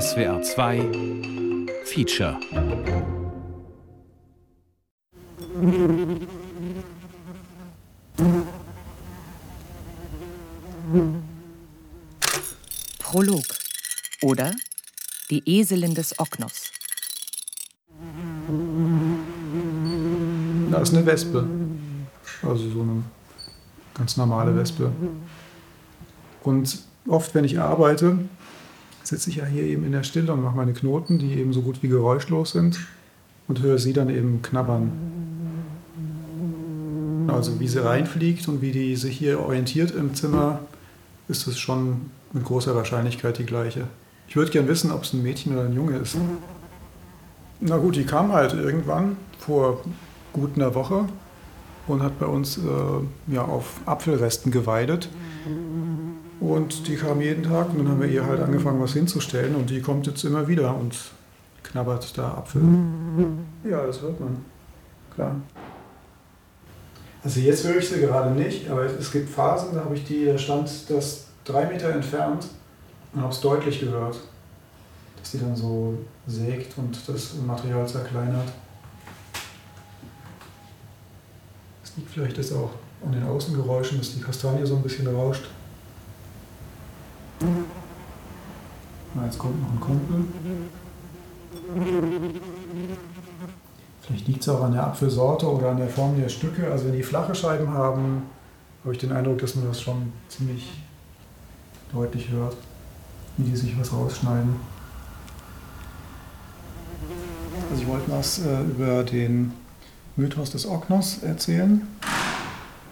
SWR 2 Feature. Prolog oder Die Eselin des Ognos. Da ist eine Wespe, also so eine ganz normale Wespe. Und oft, wenn ich arbeite, sitze ich ja hier eben in der Stille und mache meine Knoten, die eben so gut wie geräuschlos sind, und höre sie dann eben knabbern. Also wie sie reinfliegt und wie die sich hier orientiert im Zimmer, ist es schon mit großer Wahrscheinlichkeit die gleiche. Ich würde gern wissen, ob es ein Mädchen oder ein Junge ist. Na gut, die kam halt irgendwann vor gut einer Woche und hat bei uns auf Apfelresten geweidet. Und die kam jeden Tag und dann haben wir ihr halt angefangen, was hinzustellen. Und die kommt jetzt immer wieder und knabbert da Apfel. Ja, das hört man. Klar. Also jetzt höre ich sie gerade nicht, aber es gibt Phasen, da habe ich die, da stand das 3 Meter entfernt und habe es deutlich gehört, dass die dann so sägt und das Material zerkleinert. Es liegt vielleicht jetzt auch an den Außengeräuschen, dass die Kastanie so ein bisschen rauscht. Na, jetzt kommt noch ein Kumpel. Vielleicht liegt es auch an der Apfelsorte oder an der Form der Stücke. Also wenn die flache Scheiben haben, habe ich den Eindruck, dass man das schon ziemlich deutlich hört, wie die sich was rausschneiden. Also ich wollte was über den Mythos des Ognos erzählen.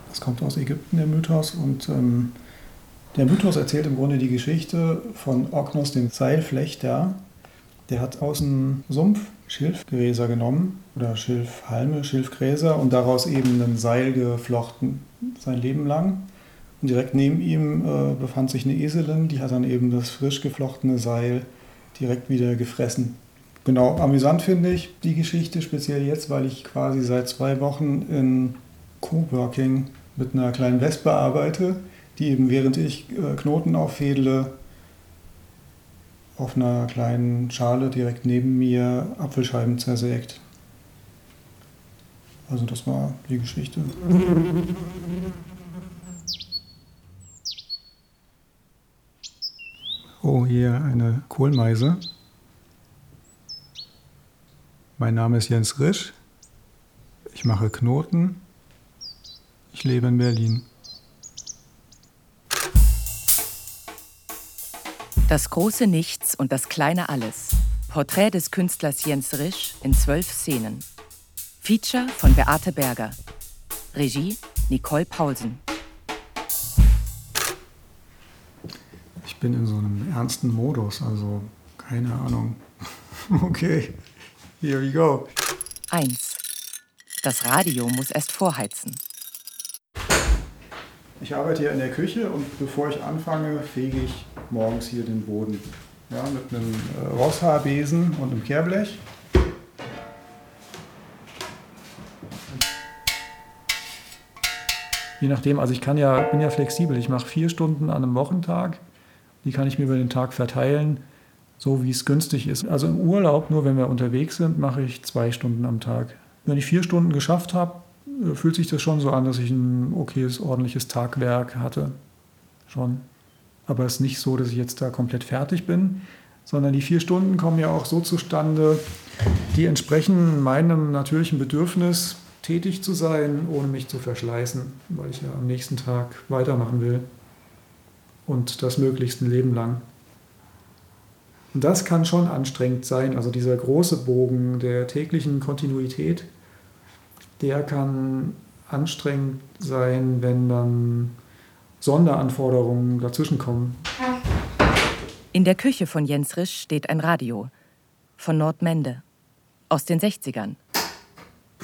Das kommt aus Ägypten, der Mythos. Und der Mythos erzählt im Grunde die Geschichte von Ognos, dem Seilflechter. Der hat aus dem Sumpf Schilfgräser genommen oder Schilfhalme, Schilfgräser und daraus eben ein Seil geflochten, sein Leben lang. Und direkt neben ihm befand sich eine Eselin, die hat dann eben das frisch geflochtene Seil direkt wieder gefressen. Genau, amüsant finde ich die Geschichte, speziell jetzt, weil ich quasi seit 2 Wochen in Coworking mit einer kleinen Wespe arbeite, die eben während ich Knoten auffädle, auf einer kleinen Schale direkt neben mir Apfelscheiben zersägt. Also das war die Geschichte. Oh, hier eine Kohlmeise. Mein Name ist Jens Risch. Ich mache Knoten. Ich lebe in Berlin. Das große Nichts und das kleine Alles. Porträt des Künstlers Jens Risch in 12 Szenen. Feature von Beate Berger. Regie Nicole Paulsen. Ich bin in so einem ernsten Modus, also keine Ahnung. Okay, here we go. 1. Das Radio muss erst vorheizen. Ich arbeite hier in der Küche und bevor ich anfange, fege ich morgens hier den Boden. Ja, mit einem Rosshaarbesen und einem Kehrblech. Je nachdem, also ich bin ja flexibel. Ich mache 4 Stunden an einem Wochentag. Die kann ich mir über den Tag verteilen, so wie es günstig ist. Also im Urlaub, nur wenn wir unterwegs sind, mache ich 2 Stunden am Tag. Wenn ich 4 Stunden geschafft habe, fühlt sich das schon so an, dass ich ein okayes, ordentliches Tagwerk hatte. Schon. Aber es ist nicht so, dass ich jetzt da komplett fertig bin, sondern die 4 Stunden kommen ja auch so zustande, die entsprechen meinem natürlichen Bedürfnis, tätig zu sein, ohne mich zu verschleißen, weil ich ja am nächsten Tag weitermachen will. Und das möglichst ein Leben lang. Und das kann schon anstrengend sein. Also dieser große Bogen der täglichen Kontinuität, der kann anstrengend sein, wenn dann Sonderanforderungen dazwischenkommen. In der Küche von Jens Risch steht ein Radio von Nordmende aus den 60ern.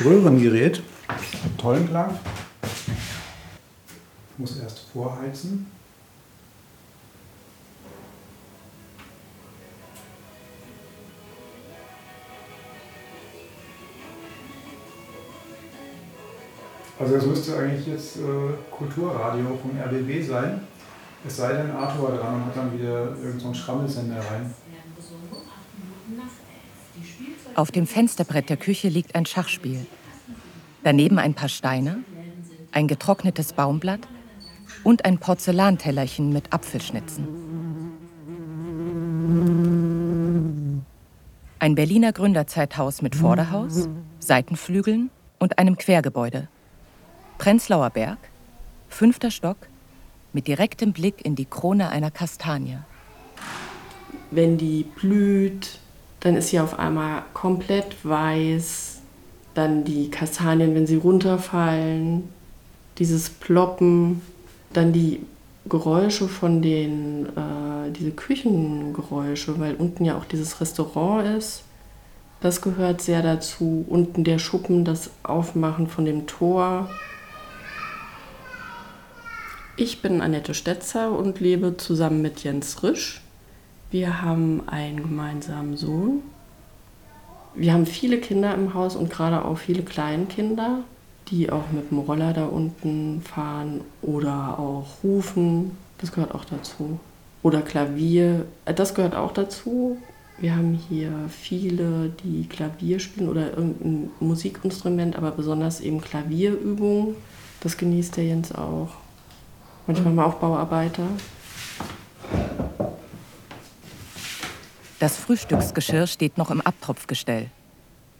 Röhrengerät, einen tollen Klang. Ich muss erst vorheizen. Also das müsste eigentlich jetzt Kulturradio vom RBB sein. Es sei denn, Arthur dran und hat dann wieder irgendeinen Schrammelsender rein. Auf dem Fensterbrett der Küche liegt ein Schachspiel. Daneben ein paar Steine, ein getrocknetes Baumblatt und ein Porzellantellerchen mit Apfelschnitzen. Ein Berliner Gründerzeithaus mit Vorderhaus, Seitenflügeln und einem Quergebäude. Prenzlauer Berg, 5. Stock, mit direktem Blick in die Krone einer Kastanie. Wenn die blüht, dann ist sie auf einmal komplett weiß. Dann die Kastanien, wenn sie runterfallen, dieses Ploppen. Dann die Geräusche von den, diese Küchengeräusche, weil unten ja auch dieses Restaurant ist. Das gehört sehr dazu. Unten der Schuppen, das Aufmachen von dem Tor. Ich bin Annette Stetzer und lebe zusammen mit Jens Risch. Wir haben einen gemeinsamen Sohn. Wir haben viele Kinder im Haus und gerade auch viele Kleinkinder, die auch mit dem Roller da unten fahren oder auch rufen. Das gehört auch dazu. Oder Klavier, das gehört auch dazu. Wir haben hier viele, die Klavier spielen oder irgendein Musikinstrument, aber besonders eben Klavierübungen. Das genießt der Jens auch. Manchmal mal auch Bauarbeiter. Das Frühstücksgeschirr steht noch im Abtropfgestell.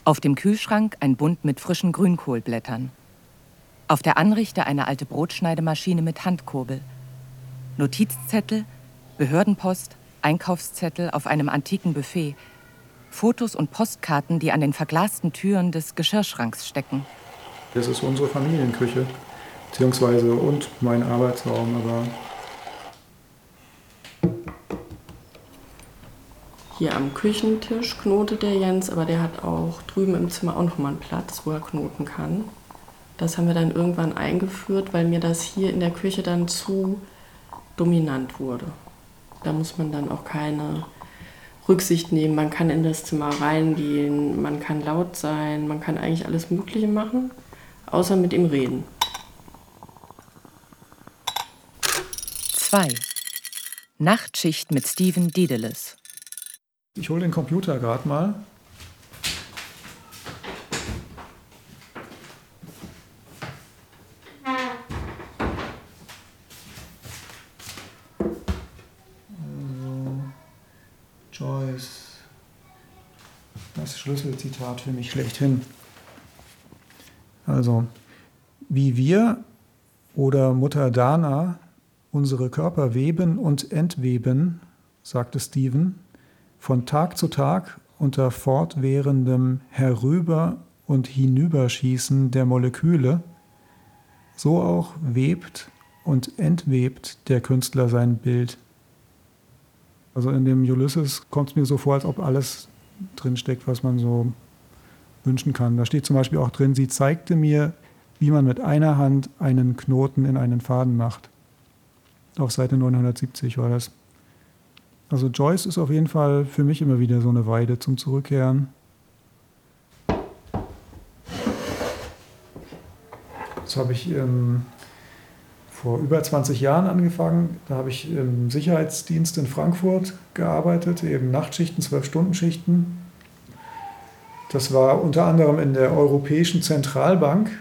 Auf dem Kühlschrank ein Bund mit frischen Grünkohlblättern. Auf der Anrichte eine alte Brotschneidemaschine mit Handkurbel. Notizzettel, Behördenpost, Einkaufszettel auf einem antiken Buffet. Fotos und Postkarten, die an den verglasten Türen des Geschirrschranks stecken. Das ist unsere Familienküche. Beziehungsweise und mein Arbeitsraum, aber... Hier am Küchentisch knotet der Jens, aber der hat auch drüben im Zimmer auch nochmal einen Platz, wo er knoten kann. Das haben wir dann irgendwann eingeführt, weil mir das hier in der Küche dann zu dominant wurde. Da muss man dann auch keine Rücksicht nehmen. Man kann in das Zimmer reingehen, man kann laut sein, man kann eigentlich alles Mögliche machen, außer mit ihm reden. 2. Nachtschicht mit Steven Diedeles. Ich hole den Computer gerade mal. Also, Joyce. Das Schlüsselzitat für mich schlechthin. Also, wie wir oder Mutter Dana unsere Körper weben und entweben, sagte Steven, von Tag zu Tag unter fortwährendem Herüber- und Hinüberschießen der Moleküle, so auch webt und entwebt der Künstler sein Bild. Also in dem Ulysses kommt es mir so vor, als ob alles drinsteckt, was man so wünschen kann. Da steht zum Beispiel auch drin, sie zeigte mir, wie man mit einer Hand einen Knoten in einen Faden macht. Auf Seite 970 war das. Also Joyce ist auf jeden Fall für mich immer wieder so eine Weide zum Zurückkehren. Das habe ich vor über 20 Jahren angefangen. Da habe ich im Sicherheitsdienst in Frankfurt gearbeitet, eben Nachtschichten, 12-Stunden-Schichten. Das war unter anderem in der Europäischen Zentralbank,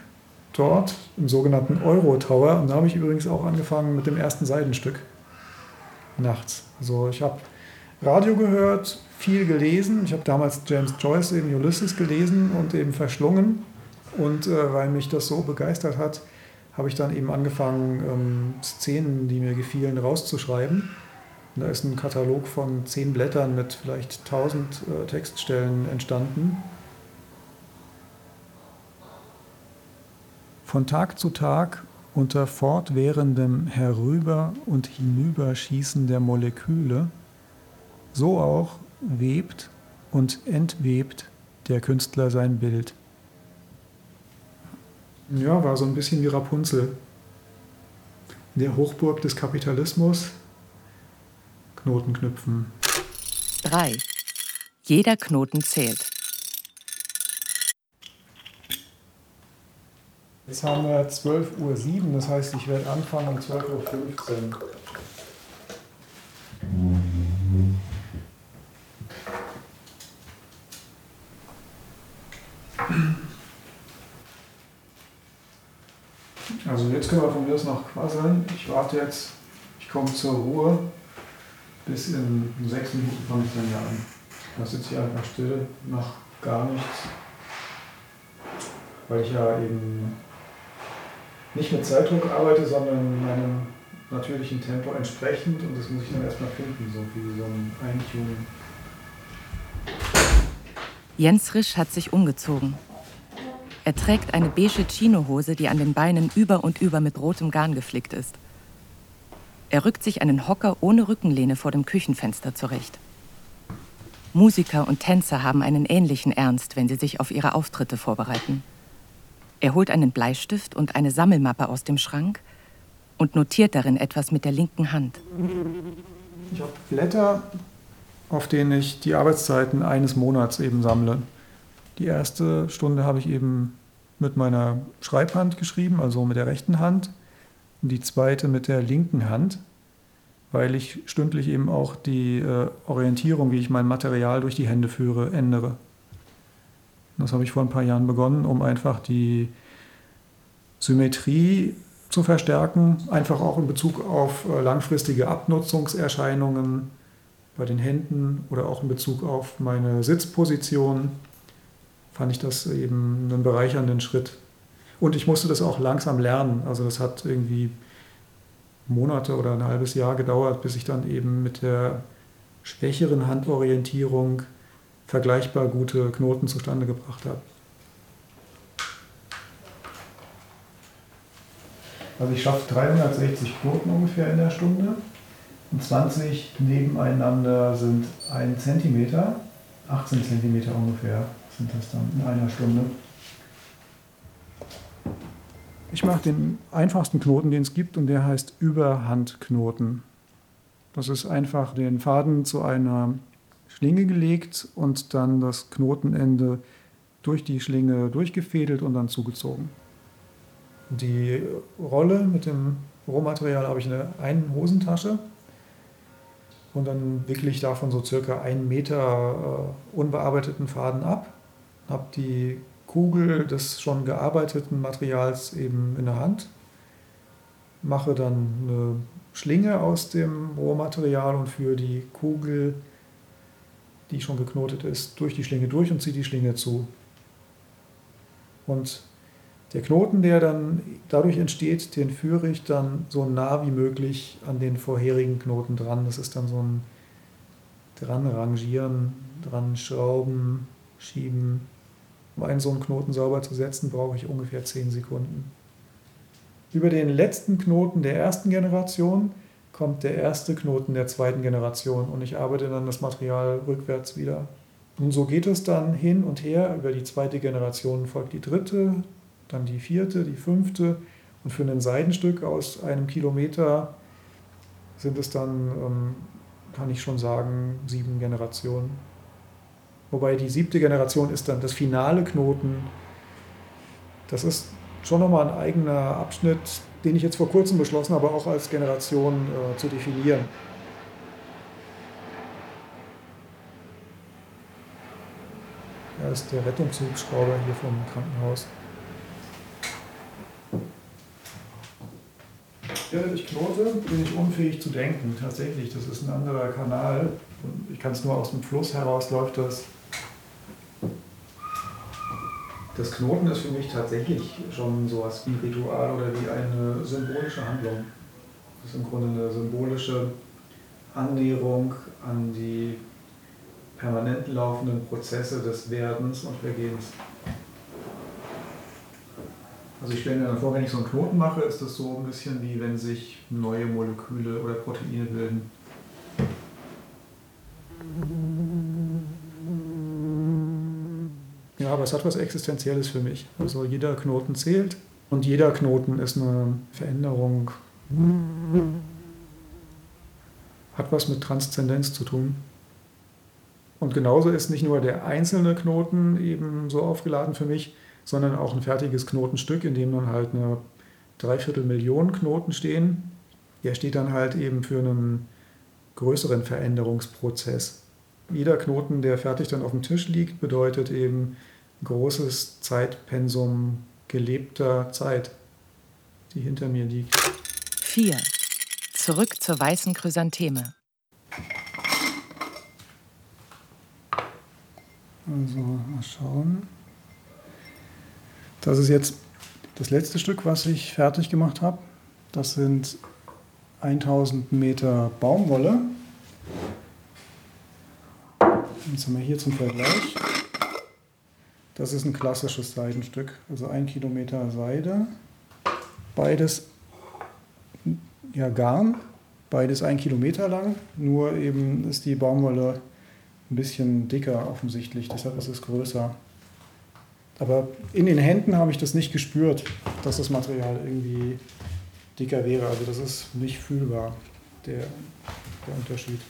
dort im sogenannten Eurotower. Und da habe ich übrigens auch angefangen mit dem ersten Seidenstück. Nachts. Also ich habe Radio gehört, viel gelesen. Ich habe damals James Joyce, eben Ulysses, gelesen und eben verschlungen. Und weil mich das so begeistert hat, habe ich dann eben angefangen, Szenen, die mir gefielen, rauszuschreiben. Und da ist ein Katalog von 10 Blättern mit vielleicht 1000 Textstellen entstanden. Von Tag zu Tag unter fortwährendem Herüber- und Hinüberschießen der Moleküle, so auch webt und entwebt der Künstler sein Bild. Ja, war so ein bisschen wie Rapunzel. In der Hochburg des Kapitalismus, Knoten knüpfen. 3. Jeder Knoten zählt. Jetzt haben wir 12.07 Uhr, das heißt, ich werde anfangen um 12.15 Uhr. Also jetzt können wir von mir aus noch quasseln. Ich warte jetzt, ich komme zur Ruhe. Bis in 6 Minuten fange ich dann ja an. Da sitze ich einfach still, mache gar nichts. Weil ich ja eben nicht mit Zeitdruck arbeite, sondern meinem natürlichen Tempo entsprechend. Und das muss ich dann erstmal finden, so wie so ein Eintunen. Jens Risch hat sich umgezogen. Er trägt eine beige Chinohose, die an den Beinen über und über mit rotem Garn geflickt ist. Er rückt sich einen Hocker ohne Rückenlehne vor dem Küchenfenster zurecht. Musiker und Tänzer haben einen ähnlichen Ernst, wenn sie sich auf ihre Auftritte vorbereiten. Er holt einen Bleistift und eine Sammelmappe aus dem Schrank und notiert darin etwas mit der linken Hand. Ich habe Blätter, auf denen ich die Arbeitszeiten eines Monats eben sammle. Die erste Stunde habe ich eben mit meiner Schreibhand geschrieben, also mit der rechten Hand. Und die zweite mit der linken Hand, weil ich stündlich eben auch die Orientierung, wie ich mein Material durch die Hände führe, ändere. Und das habe ich vor ein paar Jahren begonnen, um einfach die Symmetrie zu verstärken, einfach auch in Bezug auf langfristige Abnutzungserscheinungen bei den Händen oder auch in Bezug auf meine Sitzposition, fand ich das eben einen bereichernden Schritt. Und ich musste das auch langsam lernen. Also das hat irgendwie Monate oder ein halbes Jahr gedauert, bis ich dann eben mit der schwächeren Handorientierung vergleichbar gute Knoten zustande gebracht habe. Also ich schaffe 360 Knoten ungefähr in der Stunde. Und 20 nebeneinander sind 1 Zentimeter, 18 Zentimeter ungefähr sind das dann in einer Stunde. Ich mache den einfachsten Knoten, den es gibt, und der heißt Überhandknoten. Das ist einfach den Faden zu einer Schlinge gelegt und dann das Knotenende durch die Schlinge durchgefädelt und dann zugezogen. Die Rolle mit dem Rohmaterial habe ich in der einen Hosentasche und dann wickle ich davon so circa 1 Meter unbearbeiteten Faden ab, habe die Kugel des schon gearbeiteten Materials eben in der Hand, mache dann eine Schlinge aus dem Rohmaterial und führe die Kugel, die schon geknotet ist, durch die Schlinge durch und ziehe die Schlinge zu. Und der Knoten, der dann dadurch entsteht, den führe ich dann so nah wie möglich an den vorherigen Knoten dran. Das ist dann so ein Dranrangieren, Dranschrauben, Schieben. Um einen so einen Knoten sauber zu setzen, brauche ich ungefähr 10 Sekunden. Über den letzten Knoten der ersten Generation kommt der erste Knoten der zweiten Generation und ich arbeite dann das Material rückwärts wieder. Und so geht es dann hin und her. Über die zweite Generation folgt die dritte, dann die vierte, die fünfte. Und für ein Seidenstück aus 1 Kilometer sind es dann, kann ich schon sagen, 7 Generationen. Wobei die 7. Generation ist dann das finale Knoten. Das ist schon nochmal ein eigener Abschnitt, den ich jetzt vor kurzem beschlossen habe, auch als Generation zu definieren. Das ist der Rettungshubschrauber hier vom Krankenhaus. Während ich knote, bin ich unfähig zu denken. Tatsächlich, das ist ein anderer Kanal. Ich kann es nur aus dem Fluss heraus, läuft das. Das Knoten ist für mich tatsächlich schon sowas wie ein Ritual oder wie eine symbolische Handlung. Das ist im Grunde eine symbolische Annäherung an die permanent laufenden Prozesse des Werdens und Vergehens. Also ich stelle mir dann vor, wenn ich so einen Knoten mache, ist das so ein bisschen wie wenn sich neue Moleküle oder Proteine bilden. Ja, aber es hat was Existenzielles für mich. Also jeder Knoten zählt und jeder Knoten ist eine Veränderung. Hat was mit Transzendenz zu tun. Und genauso ist nicht nur der einzelne Knoten eben so aufgeladen für mich, sondern auch ein fertiges Knotenstück, in dem dann halt eine 3/4 Million Knoten stehen. Der steht dann halt eben für einen größeren Veränderungsprozess. Jeder Knoten, der fertig dann auf dem Tisch liegt, bedeutet eben ein großes Zeitpensum gelebter Zeit, die hinter mir liegt. 4. Zurück zur weißen Chrysantheme. Also, mal schauen. Das ist jetzt das letzte Stück, was ich fertig gemacht habe. Das sind 1000 Meter Baumwolle. Jetzt haben wir hier zum Vergleich. Das ist ein klassisches Seidenstück, also 1 Kilometer Seide. Beides ja, Garn, beides 1 Kilometer lang, nur eben ist die Baumwolle ein bisschen dicker offensichtlich, deshalb ist es größer. Aber in den Händen habe ich das nicht gespürt, dass das Material irgendwie dicker wäre, also das ist nicht fühlbar, der Unterschied.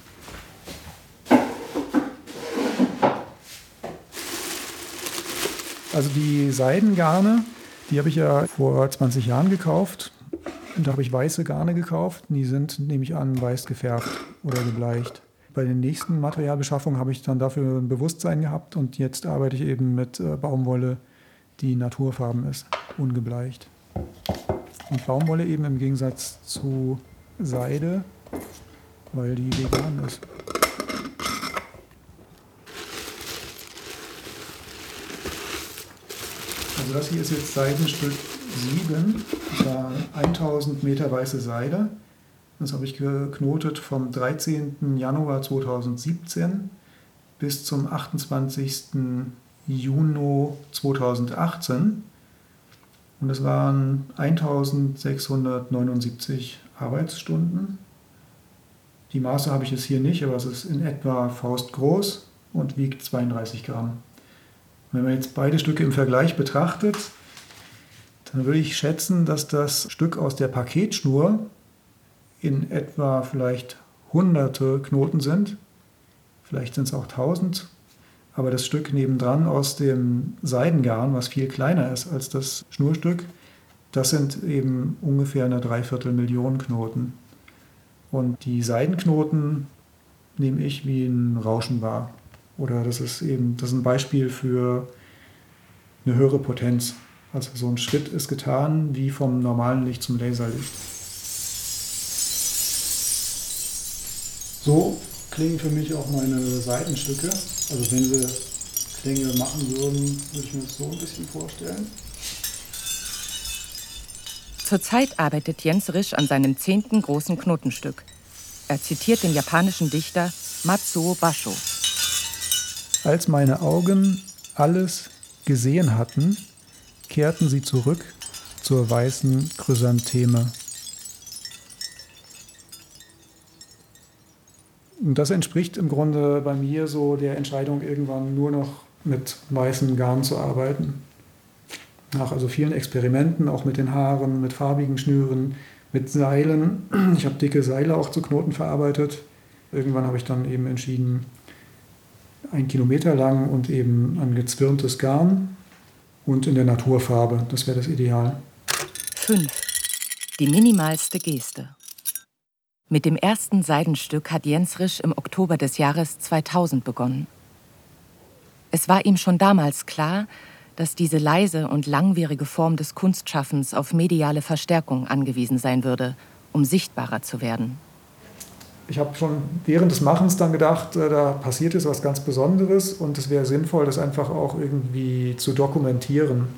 Also die Seidengarne, die habe ich ja vor 20 Jahren gekauft. Und da habe ich weiße Garne gekauft. Die sind, nehme ich an, weiß gefärbt oder gebleicht. Bei den nächsten Materialbeschaffungen habe ich dann dafür ein Bewusstsein gehabt. Und jetzt arbeite ich eben mit Baumwolle, die naturfarben ist, ungebleicht. Und Baumwolle eben im Gegensatz zu Seide, weil die vegan ist. Also das hier ist jetzt Seidenstück 7, das war 1000 Meter weiße Seide. Das habe ich geknotet vom 13. Januar 2017 bis zum 28. Juni 2018. Und das waren 1679 Arbeitsstunden. Die Maße habe ich jetzt hier nicht, aber es ist in etwa faustgroß und wiegt 32 Gramm. Wenn man jetzt beide Stücke im Vergleich betrachtet, dann würde ich schätzen, dass das Stück aus der Paketschnur in etwa vielleicht hunderte Knoten sind. Vielleicht sind es auch 1000. Aber das Stück nebendran aus dem Seidengarn, was viel kleiner ist als das Schnurstück, das sind eben ungefähr 3/4 Million Knoten. Und die Seidenknoten nehme ich wie ein Rauschen wahr. Oder das ist ein Beispiel für eine höhere Potenz. Also so ein Schritt ist getan, wie vom normalen Licht zum Laserlicht. So klingen für mich auch meine Seitenstücke. Also wenn sie Klänge machen würden, würde ich mir das so ein bisschen vorstellen. Zurzeit arbeitet Jens Risch an seinem 10. großen Knotenstück. Er zitiert den japanischen Dichter Matsuo Basho. Als meine Augen alles gesehen hatten, kehrten sie zurück zur weißen Chrysantheme. Und das entspricht im Grunde bei mir so der Entscheidung, irgendwann nur noch mit weißem Garn zu arbeiten. Nach also vielen Experimenten, auch mit den Haaren, mit farbigen Schnüren, mit Seilen. Ich habe dicke Seile auch zu Knoten verarbeitet. Irgendwann habe ich dann eben entschieden, 1 Kilometer lang und eben ein gezwirntes Garn und in der Naturfarbe. Das wäre das Ideal. 5. Die minimalste Geste. Mit dem ersten Seidenstück hat Jens Risch im Oktober des Jahres 2000 begonnen. Es war ihm schon damals klar, dass diese leise und langwierige Form des Kunstschaffens auf mediale Verstärkung angewiesen sein würde, um sichtbarer zu werden. Ich habe schon während des Machens dann gedacht, da passiert jetzt was ganz Besonderes und es wäre sinnvoll, das einfach auch irgendwie zu dokumentieren.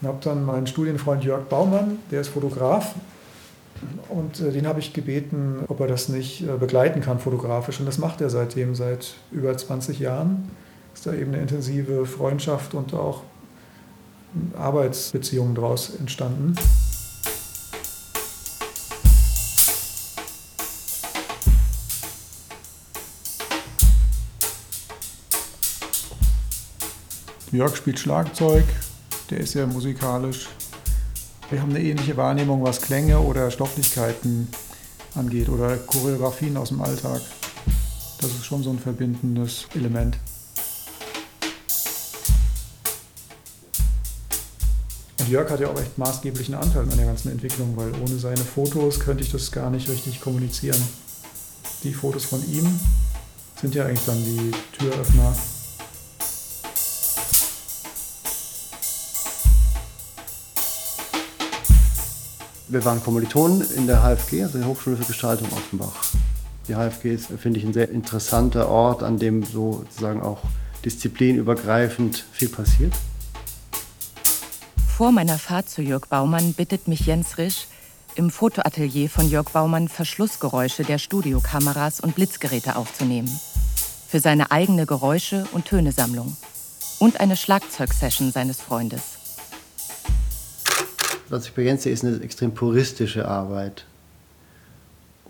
Und habe dann meinen Studienfreund Jörg Baumann, der ist Fotograf, und den habe ich gebeten, ob er das nicht begleiten kann fotografisch. Und das macht er seitdem, seit über 20 Jahren. Ist da eben eine intensive Freundschaft und auch Arbeitsbeziehungen daraus entstanden. Jörg spielt Schlagzeug, der ist sehr musikalisch. Wir haben eine ähnliche Wahrnehmung, was Klänge oder Stofflichkeiten angeht oder Choreografien aus dem Alltag. Das ist schon so ein verbindendes Element. Und Jörg hat ja auch echt maßgeblichen Anteil an der ganzen Entwicklung, weil ohne seine Fotos könnte ich das gar nicht richtig kommunizieren. Die Fotos von ihm sind ja eigentlich dann die Türöffner. Wir waren Kommilitonen in der HFG, also der Hochschule für Gestaltung Offenbach. Die HFG ist, finde ich, ein sehr interessanter Ort, an dem so sozusagen auch disziplinübergreifend viel passiert. Vor meiner Fahrt zu Jörg Baumann bittet mich Jens Risch, im Fotoatelier von Jörg Baumann Verschlussgeräusche der Studiokameras und Blitzgeräte aufzunehmen. Für seine eigene Geräusche- und Tönesammlung. Und eine Schlagzeugsession seines Freundes. Was ich begrenze, ist eine extrem puristische Arbeit.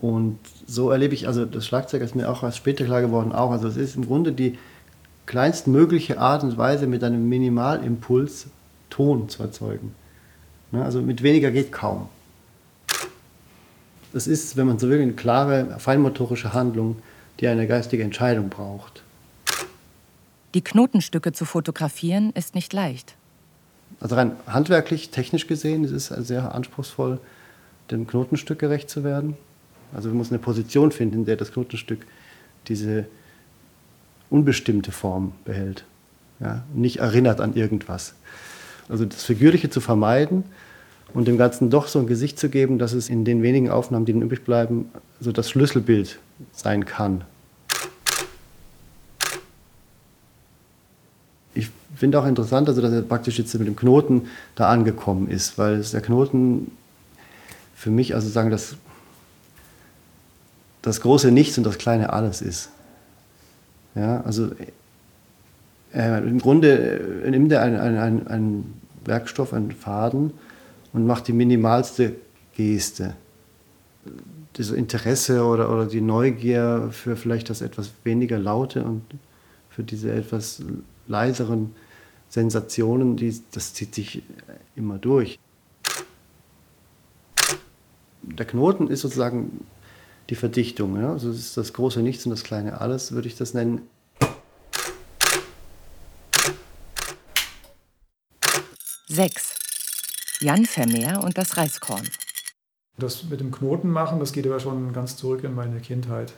Und so erlebe ich, also das Schlagzeug ist mir auch erst später klar geworden, auch. Also es ist im Grunde die kleinstmögliche Art und Weise, mit einem Minimalimpuls Ton zu erzeugen. Also mit weniger geht kaum. Das ist, wenn man so will, eine klare, feinmotorische Handlung, die eine geistige Entscheidung braucht. Die Knotenstücke zu fotografieren ist nicht leicht. Also rein handwerklich, technisch gesehen, es ist sehr anspruchsvoll, dem Knotenstück gerecht zu werden. Also man muss eine Position finden, in der das Knotenstück diese unbestimmte Form behält. Ja? Nicht erinnert an irgendwas. Also das Figürliche zu vermeiden und dem Ganzen doch so ein Gesicht zu geben, dass es in den wenigen Aufnahmen, die dann übrig bleiben, so das Schlüsselbild sein kann. Ich finde auch interessant, also dass er praktisch jetzt mit dem Knoten da angekommen ist, weil der Knoten für mich also sagen, das große Nichts und das kleine Alles ist. Ja, also im Grunde nimmt er einen Werkstoff, einen Faden und macht die minimalste Geste. Das Interesse oder die Neugier für vielleicht das etwas weniger Laute und für diese etwas leiseren Sensationen, das zieht sich immer durch. Der Knoten ist sozusagen die Verdichtung. Ja? Also es ist das große Nichts und das kleine Alles, würde ich das nennen. Sechs. Jan Vermeer und das Reiskorn. Das mit dem Knoten machen, das geht aber schon ganz zurück in meine Kindheit.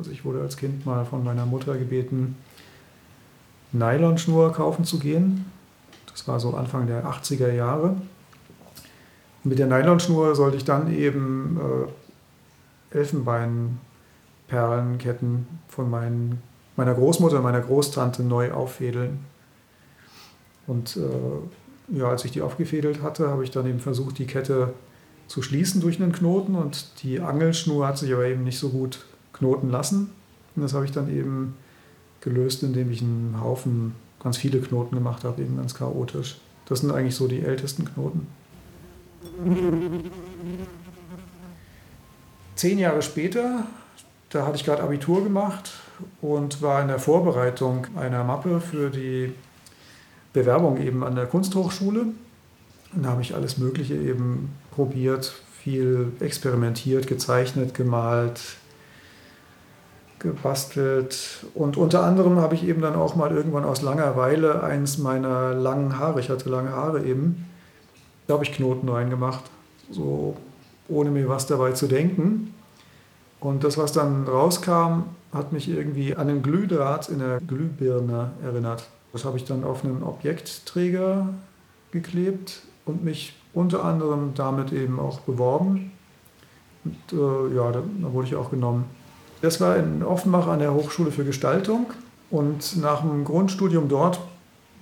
Also ich wurde als Kind mal von meiner Mutter gebeten, Nylonschnur kaufen zu gehen. Das war so Anfang der 80er Jahre. Mit der Nylonschnur sollte ich dann eben Elfenbeinperlenketten von meiner Großmutter, meiner Großtante neu auffädeln. Und als ich die aufgefädelt hatte, habe ich dann eben versucht, die Kette zu schließen durch einen Knoten. Und die Angelschnur hat sich aber eben nicht so gut knoten lassen. Und das habe ich dann eben gelöst, indem ich einen Haufen, ganz viele Knoten gemacht habe, eben ganz chaotisch. Das sind eigentlich so die ältesten Knoten. 10 Jahre später, da hatte ich gerade Abitur gemacht und war in der Vorbereitung einer Mappe für die Bewerbung eben an der Kunsthochschule. Und da habe ich alles Mögliche eben probiert, viel experimentiert, gezeichnet, gemalt, gebastelt, und unter anderem habe ich eben dann auch mal irgendwann aus Langeweile eins meiner langen Haare, ich hatte lange Haare eben, da habe ich Knoten reingemacht, so ohne mir was dabei zu denken, und das, was dann rauskam, hat mich irgendwie an einen Glühdraht in der Glühbirne erinnert. Das habe ich dann auf einen Objektträger geklebt und mich unter anderem damit eben auch beworben, und da wurde ich auch genommen. Das war in Offenbach an der Hochschule für Gestaltung, und nach dem Grundstudium dort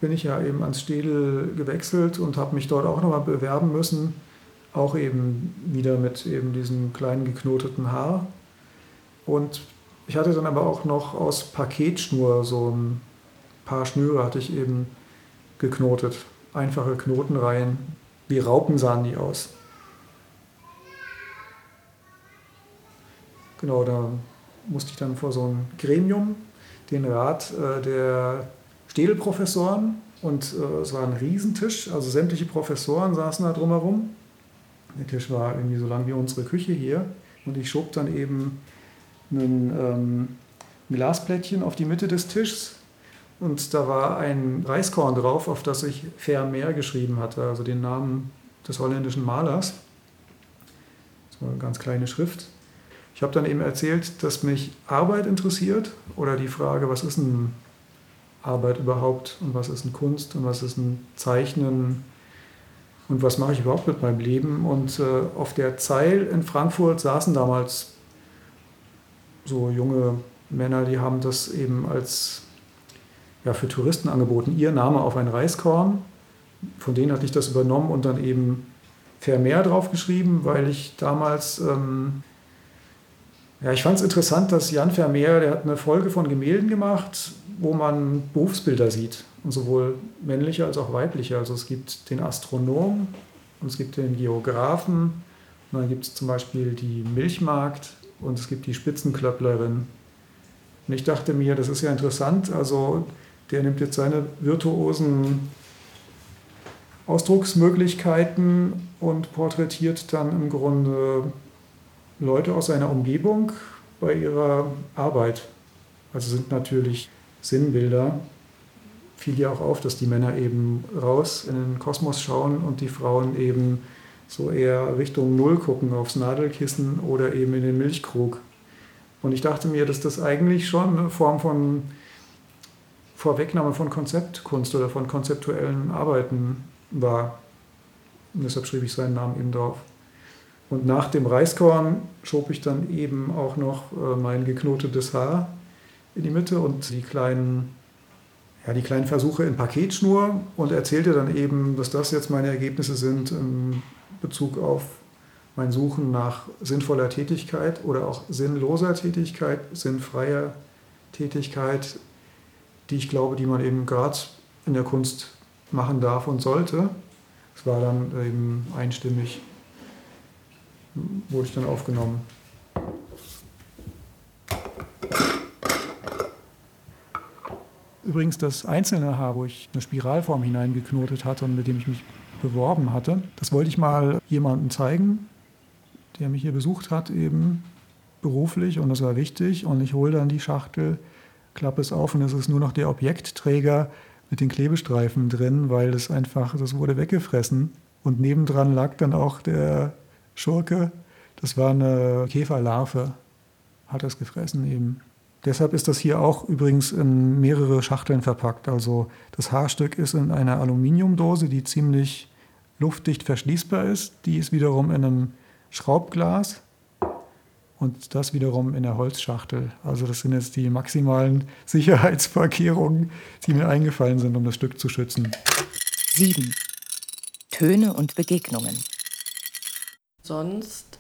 bin ich ja eben ans Städel gewechselt und habe mich dort auch nochmal bewerben müssen, auch eben wieder mit eben diesem kleinen geknoteten Haar. Und ich hatte dann aber auch noch aus Paketschnur, so ein paar Schnüre hatte ich eben geknotet, einfache Knotenreihen, wie Raupen sahen die aus. Genau, da musste ich dann vor so einem Gremium den Rat der Städelprofessoren, und es war ein Riesentisch, also sämtliche Professoren saßen da drumherum. Der Tisch war irgendwie so lang wie unsere Küche hier, und ich schob dann eben ein Glasplättchen auf die Mitte des Tisches, und da war ein Reiskorn drauf, auf das ich Vermeer geschrieben hatte, also den Namen des holländischen Malers. Das war eine ganz kleine Schrift. Ich habe dann eben erzählt, dass mich Arbeit interessiert, oder die Frage, was ist denn Arbeit überhaupt und was ist denn Kunst und was ist denn Zeichnen und was mache ich überhaupt mit meinem Leben. Und auf der Zeil in Frankfurt saßen damals so junge Männer, die haben das eben als für Touristen angeboten, ihr Name auf ein Reiskorn. Von denen hatte ich das übernommen und dann eben Vermeer draufgeschrieben, weil ich damals, ich fand es interessant, dass Jan Vermeer, der hat eine Folge von Gemälden gemacht, wo man Berufsbilder sieht, und sowohl männliche als auch weibliche. Also es gibt den Astronomen und es gibt den Geografen und dann gibt es zum Beispiel die Milchmagd und es gibt die Spitzenklöpplerin. Und ich dachte mir, das ist ja interessant, also der nimmt jetzt seine virtuosen Ausdrucksmöglichkeiten und porträtiert dann im Grunde Leute aus seiner Umgebung bei ihrer Arbeit. Also sind natürlich Sinnbilder. Fiel ja auch auf, dass die Männer eben raus in den Kosmos schauen und die Frauen eben so eher Richtung Null gucken, aufs Nadelkissen oder eben in den Milchkrug. Und ich dachte mir, dass das eigentlich schon eine Form von Vorwegnahme von Konzeptkunst oder von konzeptuellen Arbeiten war. Und deshalb schrieb ich seinen Namen eben drauf. Und nach dem Reiskorn schob ich dann eben auch noch mein geknotetes Haar in die Mitte und die kleinen Versuche in Paketschnur und erzählte dann eben, dass das jetzt meine Ergebnisse sind in Bezug auf mein Suchen nach sinnvoller Tätigkeit oder auch sinnloser Tätigkeit, sinnfreier Tätigkeit, die man eben gerade in der Kunst machen darf und sollte. Es war dann eben einstimmig, wurde ich dann aufgenommen. Übrigens das einzelne Haar, wo ich eine Spiralform hineingeknotet hatte und mit dem ich mich beworben hatte, das wollte ich mal jemandem zeigen, der mich hier besucht hat, eben beruflich, und das war wichtig. Und ich hole dann die Schachtel, klappe es auf und es ist nur noch der Objektträger mit den Klebestreifen drin, weil das einfach, das wurde weggefressen. Und nebendran lag dann auch der Schurke, das war eine Käferlarve, hat das gefressen eben. Deshalb ist das hier auch übrigens in mehrere Schachteln verpackt. Also das Haarstück ist in einer Aluminiumdose, die ziemlich luftdicht verschließbar ist. Die ist wiederum in einem Schraubglas und das wiederum in der Holzschachtel. Also das sind jetzt die maximalen Sicherheitsvorkehrungen, die mir eingefallen sind, um das Stück zu schützen. 7. Töne und Begegnungen. Sonst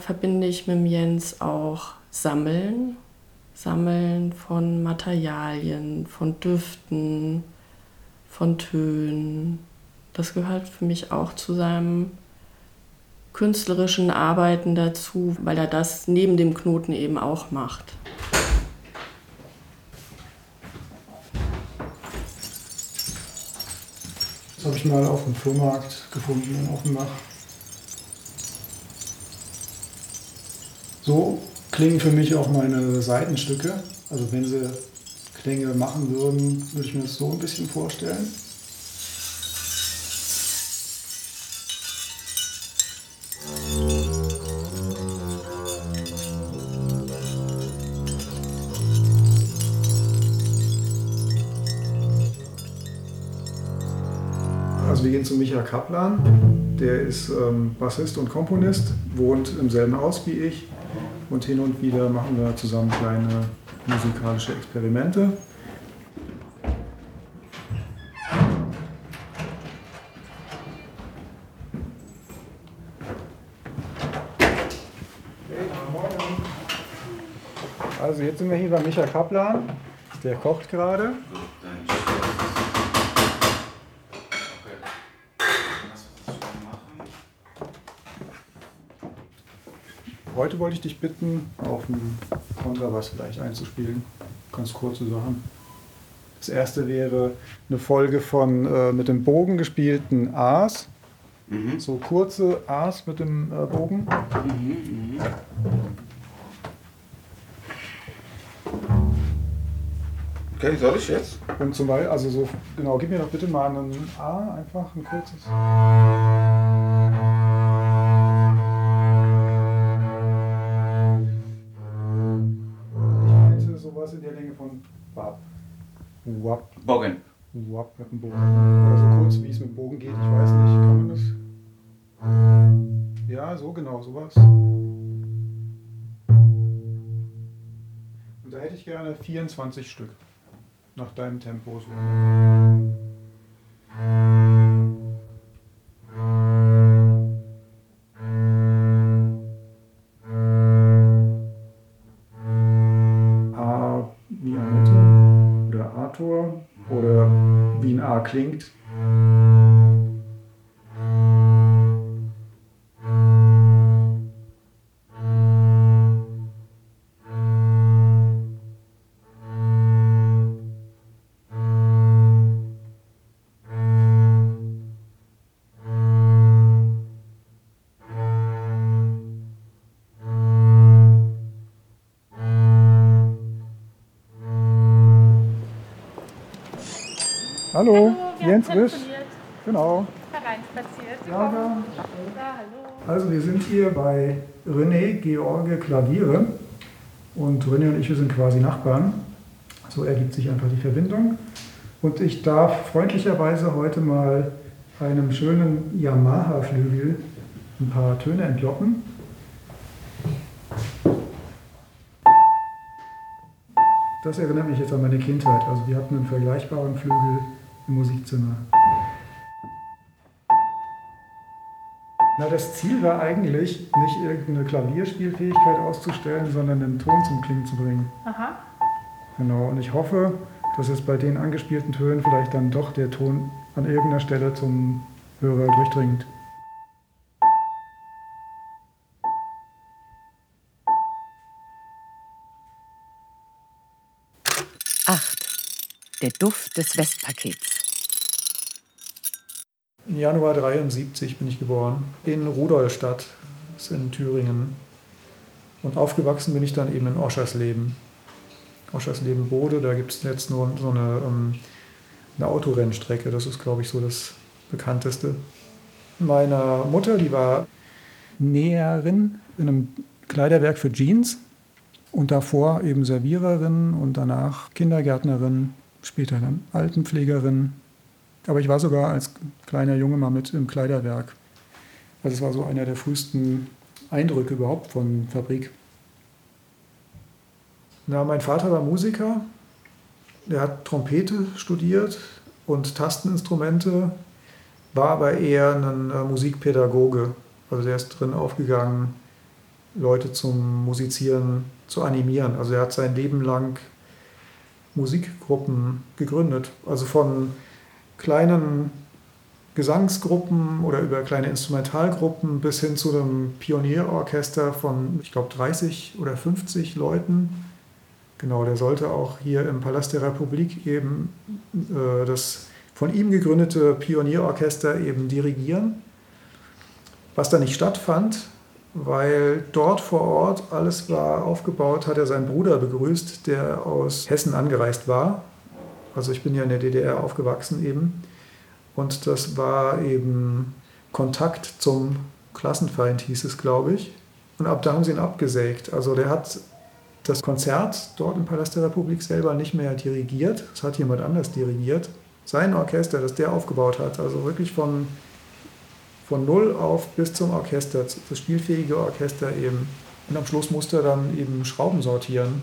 verbinde ich mit Jens auch Sammeln. Sammeln von Materialien, von Düften, von Tönen. Das gehört für mich auch zu seinem künstlerischen Arbeiten dazu, weil er das neben dem Knoten eben auch macht. Das habe ich mal auf dem Flohmarkt gefunden in Offenbach. So klingen für mich auch meine Saitenstücke. Also wenn sie Klänge machen würden, würde ich mir das so ein bisschen vorstellen. Also wir gehen zu Michael Kaplan. Der ist Bassist und Komponist, wohnt im selben Haus wie ich. Und hin und wieder machen wir zusammen kleine musikalische Experimente. Also jetzt sind wir hier bei Michael Kaplan, der kocht gerade. Heute wollte ich dich bitten, auf dem Kontrabass vielleicht einzuspielen. Ganz kurze Sachen. Das erste wäre eine Folge von mit dem Bogen gespielten A's. Mhm. So kurze A's mit dem Bogen. Mhm, mh. Okay, soll ich jetzt? Und zum Beispiel, also so, genau, gib mir doch bitte mal einen A, einfach ein kurzes. Sowas in der Länge von Bogen. Warp mit dem Bogen. Oder so kurz, wie es mit dem Bogen geht, ich weiß nicht. Kann man das? Ja, so genau, sowas. Und da hätte ich gerne 24 Stück. Nach deinem Tempo so. Klingt. Hallo, Jens Risch. Genau. Hereinspaziert. Ja, hallo. Also wir sind hier bei René George Klaviere und René und ich, wir sind quasi Nachbarn. So ergibt sich einfach die Verbindung. Und ich darf freundlicherweise heute mal einem schönen Yamaha-Flügel ein paar Töne entlocken. Das erinnert mich jetzt an meine Kindheit. Also wir hatten einen vergleichbaren Flügel im Musikzimmer. Na, das Ziel war eigentlich, nicht irgendeine Klavierspielfähigkeit auszustellen, sondern den Ton zum Klingen zu bringen. Aha. Genau, und ich hoffe, dass es bei den angespielten Tönen vielleicht dann doch der Ton an irgendeiner Stelle zum Hörer durchdringt. Der Duft des Westpakets. Im Januar 1973 bin ich geboren, in Rudolstadt, das ist in Thüringen. Und aufgewachsen bin ich dann eben in Oschersleben. Oschersleben-Bode, da gibt es jetzt nur so eine Autorennstrecke, das ist, glaube ich, so das Bekannteste. Meine Mutter, die war Näherin in einem Kleiderwerk für Jeans und davor eben Serviererin und danach Kindergärtnerin. Später dann Altenpflegerin. Aber ich war sogar als kleiner Junge mal mit im Kleiderwerk. Also es war so einer der frühesten Eindrücke überhaupt von Fabrik. Na, mein Vater war Musiker. Der hat Trompete studiert und Tasteninstrumente, war aber eher ein Musikpädagoge. Also der ist drin aufgegangen, Leute zum Musizieren zu animieren. Also er hat sein Leben lang Musikgruppen gegründet, also von kleinen Gesangsgruppen oder über kleine Instrumentalgruppen bis hin zu einem Pionierorchester von, ich glaube, 30 oder 50 Leuten. Genau, der sollte auch hier im Palast der Republik eben das von ihm gegründete Pionierorchester eben dirigieren, was da nicht stattfand, weil dort vor Ort alles war aufgebaut, hat er seinen Bruder begrüßt, der aus Hessen angereist war. Also ich bin ja in der DDR aufgewachsen eben. Und das war eben Kontakt zum Klassenfeind, hieß es, glaube ich. Und ab da haben sie ihn abgesägt. Also der hat das Konzert dort im Palast der Republik selber nicht mehr dirigiert. Das hat jemand anders dirigiert. Sein Orchester, das der aufgebaut hat, also wirklich von Null auf bis zum Orchester, das spielfähige Orchester eben. Und am Schluss musste er dann eben Schrauben sortieren.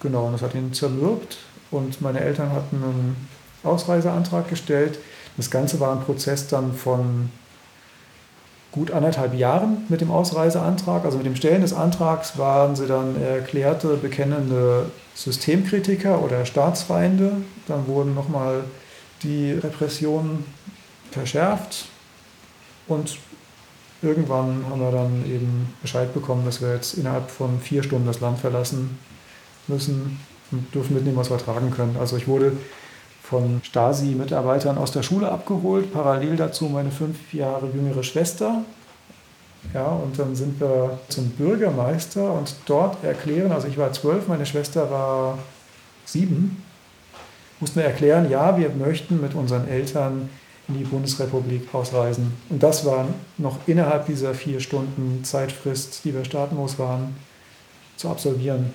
Genau, und das hat ihn zermürbt. Und meine Eltern hatten einen Ausreiseantrag gestellt. Das Ganze war ein Prozess dann von gut 1,5 Jahren mit dem Ausreiseantrag. Also mit dem Stellen des Antrags waren sie dann erklärte, bekennende Systemkritiker oder Staatsfeinde. Dann wurden nochmal die Repressionen verschärft und irgendwann haben wir dann eben Bescheid bekommen, dass wir jetzt innerhalb von 4 Stunden das Land verlassen müssen und dürfen mitnehmen, was wir tragen können. Also ich wurde von Stasi-Mitarbeitern aus der Schule abgeholt, parallel dazu meine 5 Jahre jüngere Schwester. Ja, und dann sind wir zum Bürgermeister und dort erklären, also ich war 12, meine Schwester war 7, mussten wir erklären, ja, wir möchten mit unseren Eltern in die Bundesrepublik ausreisen. Und das waren noch innerhalb dieser 4 Stunden Zeitfrist, die wir staatenlos waren, zu absolvieren.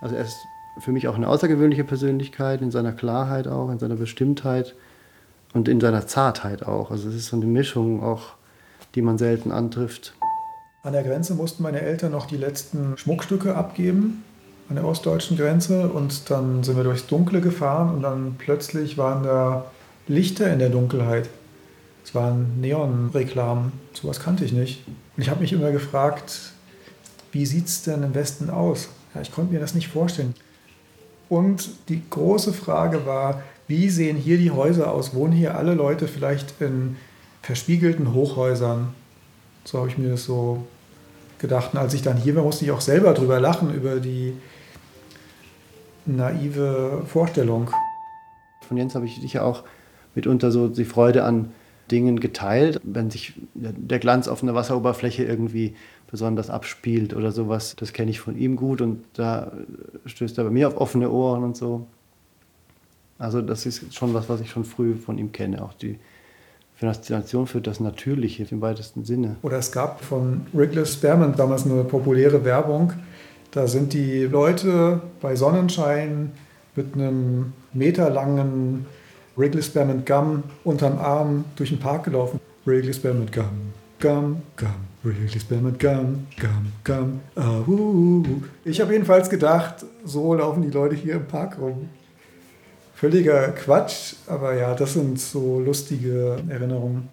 Also erst für mich auch eine außergewöhnliche Persönlichkeit in seiner Klarheit auch, in seiner Bestimmtheit und in seiner Zartheit auch. Also es ist so eine Mischung auch, die man selten antrifft. An der Grenze mussten meine Eltern noch die letzten Schmuckstücke abgeben, an der ostdeutschen Grenze. Und dann sind wir durchs Dunkle gefahren und dann plötzlich waren da Lichter in der Dunkelheit. Es waren Neonreklamen, sowas kannte ich nicht. Und ich habe mich immer gefragt, wie sieht es denn im Westen aus? Ja, ich konnte mir das nicht vorstellen. Und die große Frage war, wie sehen hier die Häuser aus? Wohnen hier alle Leute vielleicht in verspiegelten Hochhäusern? So habe ich mir das so gedacht. Und als ich dann hier war, musste ich auch selber drüber lachen, über die naive Vorstellung. Von Jens habe ich ja auch mitunter so die Freude an Dingen geteilt, wenn sich der Glanz auf einer Wasseroberfläche irgendwie besonders abspielt oder sowas. Das kenne ich von ihm gut und da stößt er bei mir auf offene Ohren und so. Also das ist schon was ich schon früh von ihm kenne, auch die Faszination für das Natürliche im weitesten Sinne. Oder es gab von Wrigley's Spearmint damals eine populäre Werbung. Da sind die Leute bei Sonnenschein mit einem meterlangen Wrigley's Spearmint Gum unterm Arm durch den Park gelaufen. Wrigley's Spearmint Gum, Gum, Gum, Wrigley's Spearmint Gum, Gum, Gum, ah, Ich habe jedenfalls gedacht, so laufen die Leute hier im Park rum. Völliger Quatsch, aber ja, das sind so lustige Erinnerungen.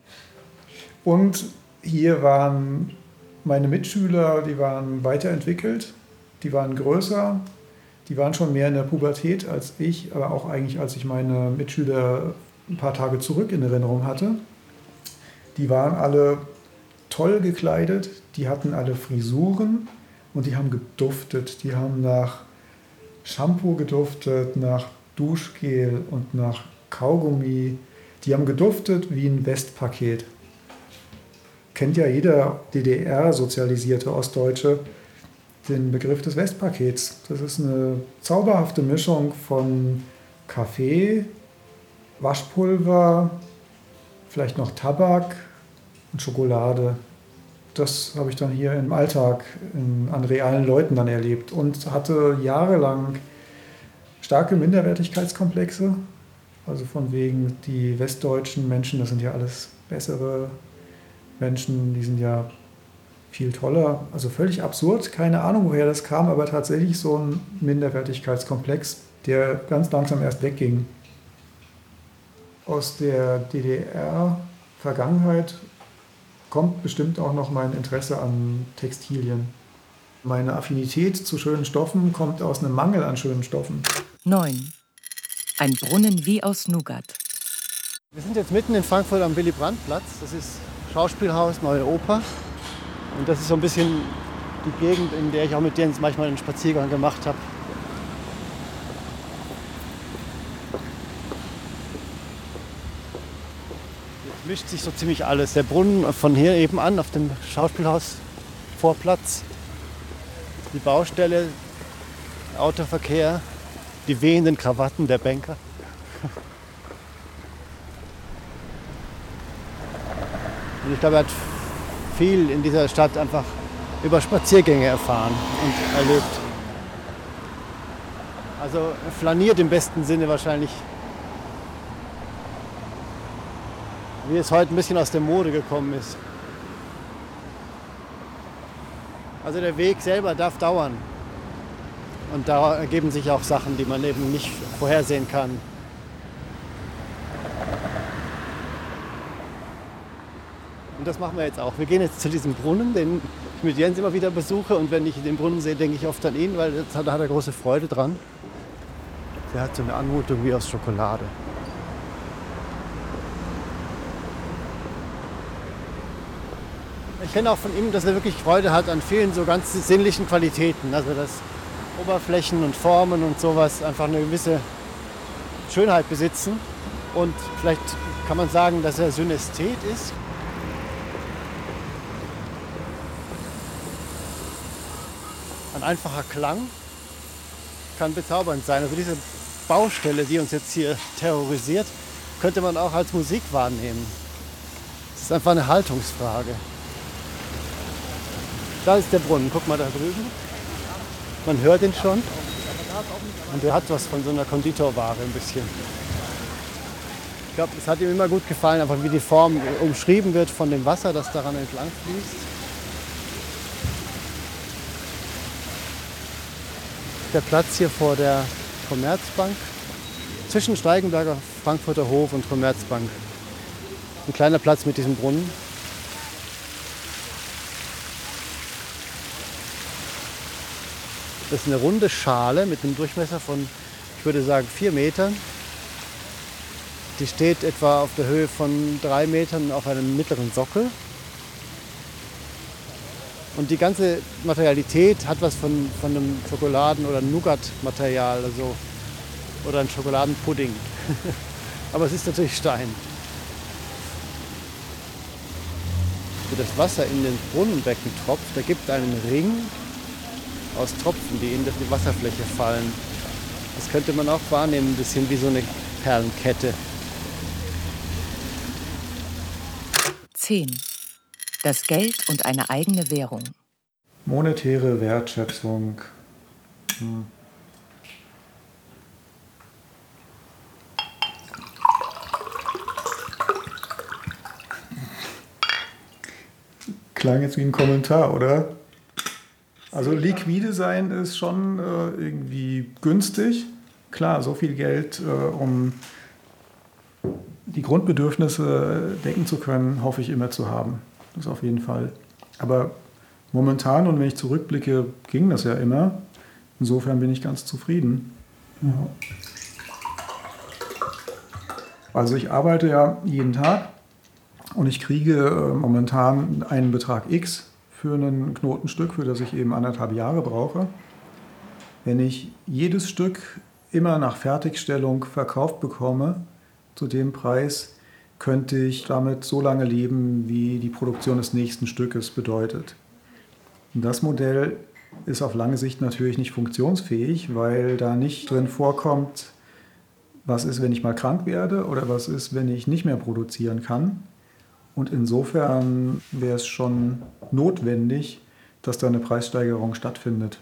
Und hier waren meine Mitschüler, die waren weiterentwickelt, die waren größer, die waren schon mehr in der Pubertät als ich, aber auch eigentlich, als ich meine Mitschüler ein paar Tage zurück in Erinnerung hatte. Die waren alle toll gekleidet, die hatten alle Frisuren und die haben geduftet. Die haben nach Shampoo geduftet, nach Duschgel und nach Kaugummi. Die haben geduftet wie ein Westpaket. Kennt ja jeder DDR-sozialisierte Ostdeutsche den Begriff des Westpakets. Das ist eine zauberhafte Mischung von Kaffee, Waschpulver, vielleicht noch Tabak und Schokolade. Das habe ich dann hier im Alltag an realen Leuten dann erlebt und hatte jahrelang starke Minderwertigkeitskomplexe, also von wegen die westdeutschen Menschen, das sind ja alles bessere Menschen, die sind ja viel toller, also völlig absurd, keine Ahnung, woher das kam, aber tatsächlich so ein Minderwertigkeitskomplex, der ganz langsam erst wegging. Aus der DDR-Vergangenheit kommt bestimmt auch noch mein Interesse an Textilien. Meine Affinität zu schönen Stoffen kommt aus einem Mangel an schönen Stoffen. 9. Ein Brunnen wie aus Nougat. Wir sind jetzt mitten in Frankfurt am Willy-Brandt-Platz. Das ist Schauspielhaus, Neue Oper. Und das ist so ein bisschen die Gegend, in der ich auch mit Jens manchmal einen Spaziergang gemacht habe. Jetzt mischt sich so ziemlich alles. Der Brunnen von hier eben an auf dem Schauspielhaus-Vorplatz. Die Baustelle, Autoverkehr, die wehenden Krawatten der Banker. Und ich glaube, er hat viel in dieser Stadt einfach über Spaziergänge erfahren und erlebt. Also flaniert im besten Sinne wahrscheinlich. Wie es heute ein bisschen aus der Mode gekommen ist. Also der Weg selber darf dauern. Und da ergeben sich auch Sachen, die man eben nicht vorhersehen kann. Und das machen wir jetzt auch. Wir gehen jetzt zu diesem Brunnen, den ich mit Jens immer wieder besuche. Und wenn ich den Brunnen sehe, denke ich oft an ihn, weil da hat er große Freude dran. Der hat so eine Anmutung wie aus Schokolade. Ich kenne auch von ihm, dass er wirklich Freude hat an vielen so ganz sinnlichen Qualitäten. Also dass Oberflächen und Formen und sowas einfach eine gewisse Schönheit besitzen. Und vielleicht kann man sagen, dass er Synästhet ist. Ein einfacher Klang kann bezaubernd sein. Also diese Baustelle, die uns jetzt hier terrorisiert, könnte man auch als Musik wahrnehmen. Das ist einfach eine Haltungsfrage. Da ist der Brunnen, guck mal da drüben. Man hört ihn schon. Und der hat was von so einer Konditorware ein bisschen. Ich glaube, es hat ihm immer gut gefallen, einfach wie die Form umschrieben wird von dem Wasser, das daran entlang fließt. Der Platz hier vor der Commerzbank, zwischen Steigenberger Frankfurter Hof und Commerzbank. Ein kleiner Platz mit diesem Brunnen. Das ist eine runde Schale mit einem Durchmesser von, ich würde sagen, 4 Metern. Die steht etwa auf der Höhe von 3 Metern auf einem mittleren Sockel. Und die ganze Materialität hat was von einem Schokoladen- oder Nougat-Material also, oder einem Schokoladenpudding. Aber es ist natürlich Stein. Wie das Wasser in den Brunnenbecken tropft, ergibt einen Ring aus Tropfen, die in die Wasserfläche fallen. Das könnte man auch wahrnehmen, ein bisschen wie so eine Perlenkette. 10. Das Geld und eine eigene Währung. Monetäre Wertschöpfung. Klang jetzt wie ein Kommentar, oder? Also liquide sein ist schon irgendwie günstig. Klar, so viel Geld, um die Grundbedürfnisse decken zu können, hoffe ich immer zu haben. Das auf jeden Fall. Aber momentan, und wenn ich zurückblicke, ging das ja immer. Insofern bin ich ganz zufrieden. Ja. Also ich arbeite ja jeden Tag und ich kriege momentan einen Betrag X für ein Knotenstück, für das ich eben 1,5 Jahre brauche. Wenn ich jedes Stück immer nach Fertigstellung verkauft bekomme, zu dem Preis, könnte ich damit so lange leben, wie die Produktion des nächsten Stückes bedeutet. Und das Modell ist auf lange Sicht natürlich nicht funktionsfähig, weil da nicht drin vorkommt, was ist, wenn ich mal krank werde oder was ist, wenn ich nicht mehr produzieren kann. Und insofern wäre es schon notwendig, dass da eine Preissteigerung stattfindet.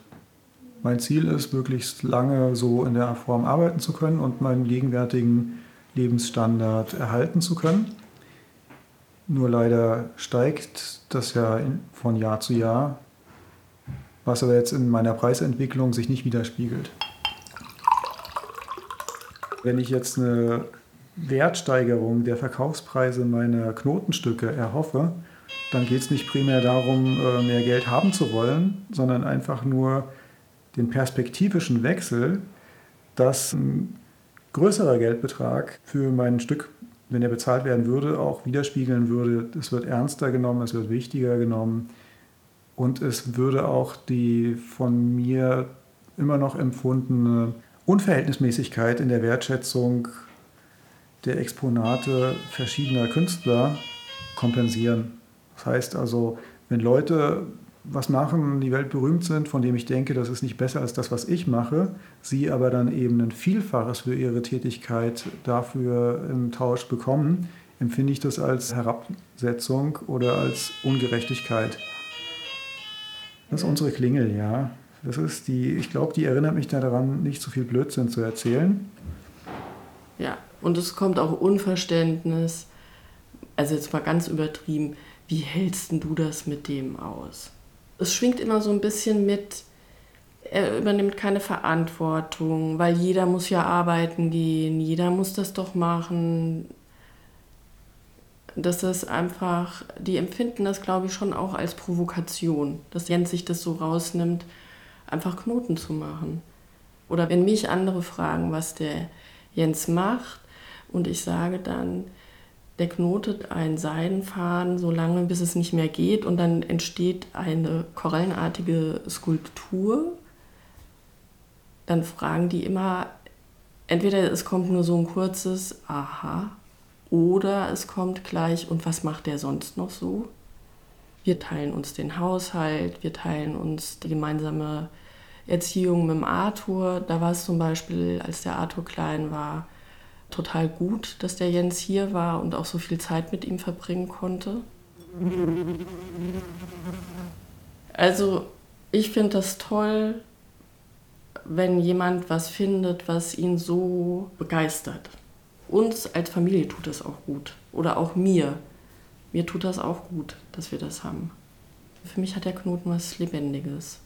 Mein Ziel ist, möglichst lange so in der Form arbeiten zu können und meinen gegenwärtigen Lebensstandard erhalten zu können. Nur leider steigt das ja von Jahr zu Jahr, was aber jetzt in meiner Preisentwicklung sich nicht widerspiegelt. Wenn ich jetzt eine Wertsteigerung der Verkaufspreise meiner Knotenstücke erhoffe, dann geht es nicht primär darum, mehr Geld haben zu wollen, sondern einfach nur den perspektivischen Wechsel, dass ein größerer Geldbetrag für mein Stück, wenn er bezahlt werden würde, auch widerspiegeln würde, es wird ernster genommen, es wird wichtiger genommen und es würde auch die von mir immer noch empfundene Unverhältnismäßigkeit in der Wertschätzung der Exponate verschiedener Künstler kompensieren. Das heißt also, wenn Leute was machen, die weltberühmt sind, von dem ich denke, das ist nicht besser als das, was ich mache, sie aber dann eben ein Vielfaches für ihre Tätigkeit dafür im Tausch bekommen, empfinde ich das als Herabsetzung oder als Ungerechtigkeit. Das ist unsere Klingel, ja. Das ist die, ich glaube, die erinnert mich daran, nicht so viel Blödsinn zu erzählen. Ja, und es kommt auch Unverständnis, also jetzt mal ganz übertrieben, wie hältst denn du das mit dem aus? Es schwingt immer so ein bisschen mit, er übernimmt keine Verantwortung, weil jeder muss ja arbeiten gehen, jeder muss das doch machen. Das ist einfach, die empfinden das, glaube ich, schon auch als Provokation, dass Jens sich das so rausnimmt, einfach Knoten zu machen. Oder wenn mich andere fragen, was der Jens macht, und ich sage dann, der knotet einen Seidenfaden so lange, bis es nicht mehr geht, und dann entsteht eine korallenartige Skulptur. Dann fragen die immer, entweder es kommt nur so ein kurzes Aha oder es kommt gleich, und was macht der sonst noch so? Wir teilen uns den Haushalt, wir teilen uns die gemeinsame Erziehung mit dem Arthur. Da war es zum Beispiel, als der Arthur klein war, total gut, dass der Jens hier war und auch so viel Zeit mit ihm verbringen konnte. Also ich finde das toll, wenn jemand was findet, was ihn so begeistert. Uns als Familie tut das auch gut. Oder auch mir. Mir tut das auch gut, dass wir das haben. Für mich hat der Knoten was Lebendiges.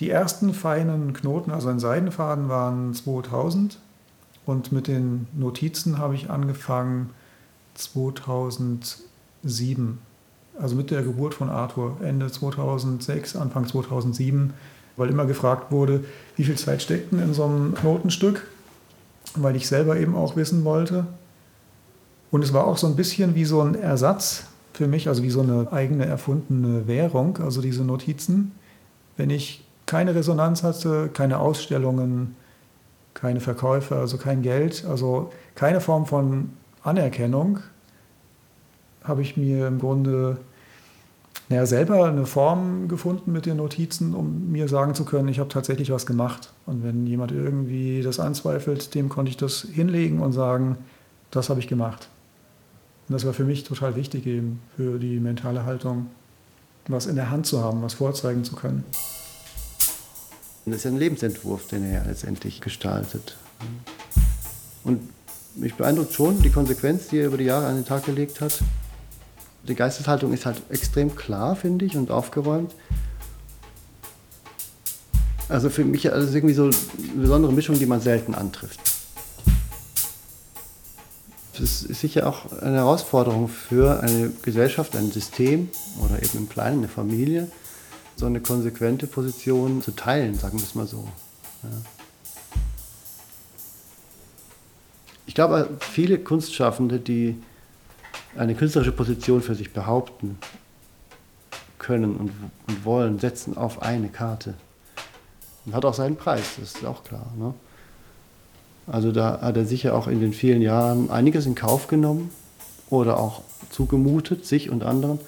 Die ersten feinen Knoten, also ein Seidenfaden, waren 2000. Und mit den Notizen habe ich angefangen 2007. Also mit der Geburt von Arthur, Ende 2006, Anfang 2007. Weil immer gefragt wurde, wie viel Zeit steckt denn in so einem Knotenstück. Weil ich selber eben auch wissen wollte. Und es war auch so ein bisschen wie so ein Ersatz für mich, also wie so eine eigene erfundene Währung, also diese Notizen. Wenn ich keine Resonanz hatte, keine Ausstellungen, keine Verkäufe, also kein Geld, also keine Form von Anerkennung, habe ich mir im Grunde selber eine Form gefunden mit den Notizen, um mir sagen zu können, ich habe tatsächlich was gemacht. Und wenn jemand irgendwie das anzweifelt, dem konnte ich das hinlegen und sagen, das habe ich gemacht. Und das war für mich total wichtig eben für die mentale Haltung, was in der Hand zu haben, was vorzeigen zu können. Das ist ein Lebensentwurf, den er letztendlich gestaltet. Und mich beeindruckt schon die Konsequenz, die er über die Jahre an den Tag gelegt hat. Die Geisteshaltung ist halt extrem klar, finde ich, und aufgeräumt. Also für mich ist es irgendwie so eine besondere Mischung, die man selten antrifft. Das ist sicher auch eine Herausforderung für eine Gesellschaft, ein System oder eben im Kleinen eine Familie, so eine konsequente Position zu teilen, sagen wir es mal so. Ja. Ich glaube, viele Kunstschaffende, die eine künstlerische Position für sich behaupten können und wollen, setzen auf eine Karte. Und hat auch seinen Preis, das ist auch klar. Ne? Also da hat er sicher auch in den vielen Jahren einiges in Kauf genommen oder auch zugemutet, sich und anderen.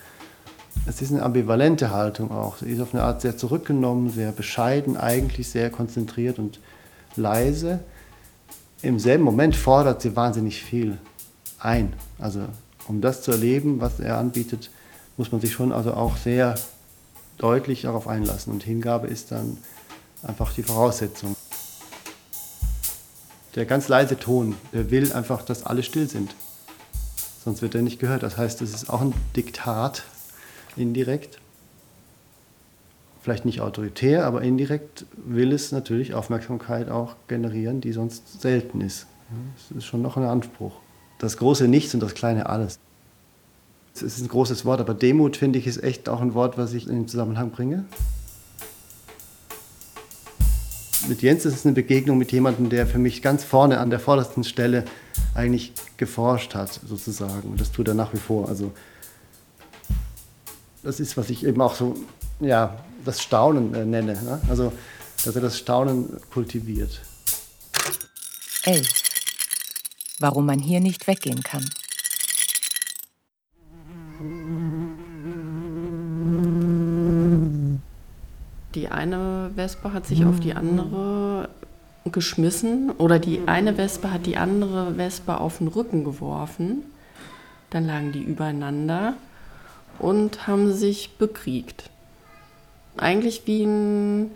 Es ist eine ambivalente Haltung auch. Sie ist auf eine Art sehr zurückgenommen, sehr bescheiden, eigentlich sehr konzentriert und leise. Im selben Moment fordert sie wahnsinnig viel ein. Also um das zu erleben, was er anbietet, muss man sich schon also auch sehr deutlich darauf einlassen. Und Hingabe ist dann einfach die Voraussetzung. Der ganz leise Ton, der will einfach, dass alle still sind. Sonst wird er nicht gehört. Das heißt, es ist auch ein Diktat, indirekt. Vielleicht nicht autoritär, aber indirekt will es natürlich Aufmerksamkeit auch generieren, die sonst selten ist. Das ist schon noch ein Anspruch. Das große Nichts und das kleine Alles. Es ist ein großes Wort, aber Demut, finde ich, ist echt auch ein Wort, was ich in den Zusammenhang bringe. Mit Jens ist es eine Begegnung mit jemandem, der für mich ganz vorne an der vordersten Stelle eigentlich geforscht hat, sozusagen. Und das tut er nach wie vor. Also das ist, was ich eben auch so, das Staunen nenne. Ne? Also, dass er das Staunen kultiviert. Ey, warum man hier nicht weggehen kann. Die eine Wespe hat sich auf die andere geschmissen oder die eine Wespe hat die andere Wespe auf den Rücken geworfen. Dann lagen die übereinander und haben sich bekriegt. Eigentlich wie ein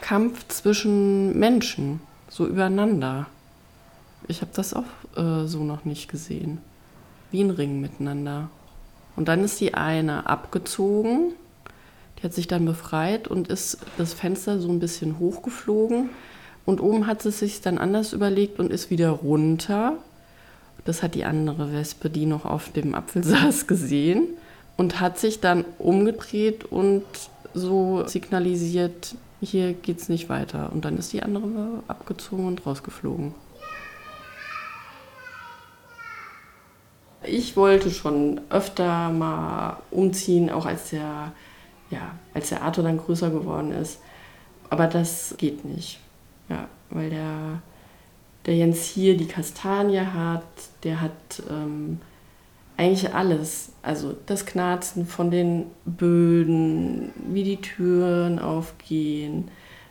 Kampf zwischen Menschen, so übereinander. Ich habe das auch so noch nicht gesehen. Wie ein Ring miteinander. Und dann ist die eine abgezogen, die hat sich dann befreit und ist das Fenster so ein bisschen hochgeflogen. Und oben hat sie es sich dann anders überlegt und ist wieder runter. Das hat die andere Wespe, die noch auf dem Apfel saß, gesehen. Und hat sich dann umgedreht und so signalisiert, hier geht's nicht weiter. Und dann ist die andere abgezogen und rausgeflogen. Ich wollte schon öfter mal umziehen, auch als der Arthur dann größer geworden ist. Aber das geht nicht, weil der Jens hier die Kastanie hat, der hat eigentlich alles, also das Knarzen von den Böden, wie die Türen aufgehen,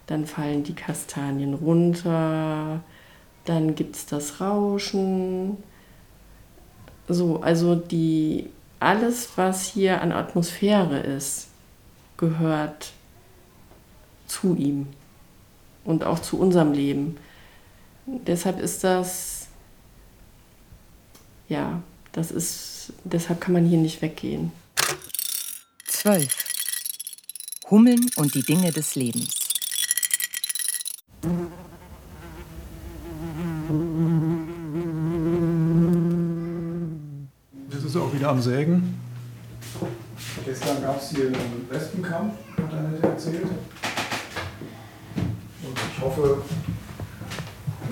dann fallen die Kastanien runter, dann gibt's das Rauschen. So, also alles, was hier an Atmosphäre ist, gehört zu ihm. und auch zu unserem Leben. Deshalb ist das, ja, das ist, deshalb kann man hier nicht weggehen. 12. Hummeln und die Dinge des Lebens. Das ist auch wieder am Sägen. Gestern gab es hier einen Wespenkampf, hat Annette erzählt. Und ich hoffe,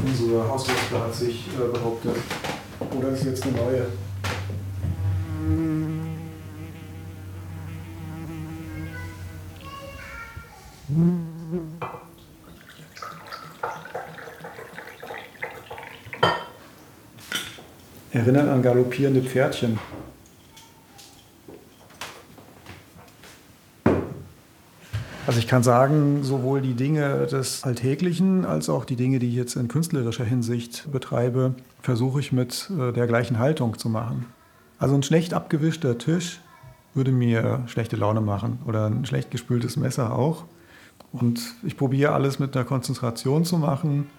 unsere Hauswespe hat sich behauptet. Oder ist jetzt eine neue? Erinnert an galoppierende Pferdchen. Also ich kann sagen, sowohl die Dinge des Alltäglichen als auch die Dinge, die ich jetzt in künstlerischer Hinsicht betreibe, versuche ich mit der gleichen Haltung zu machen. Also ein schlecht abgewischter Tisch würde mir schlechte Laune machen oder ein schlecht gespültes Messer auch. Und ich probiere alles mit einer Konzentration zu machen,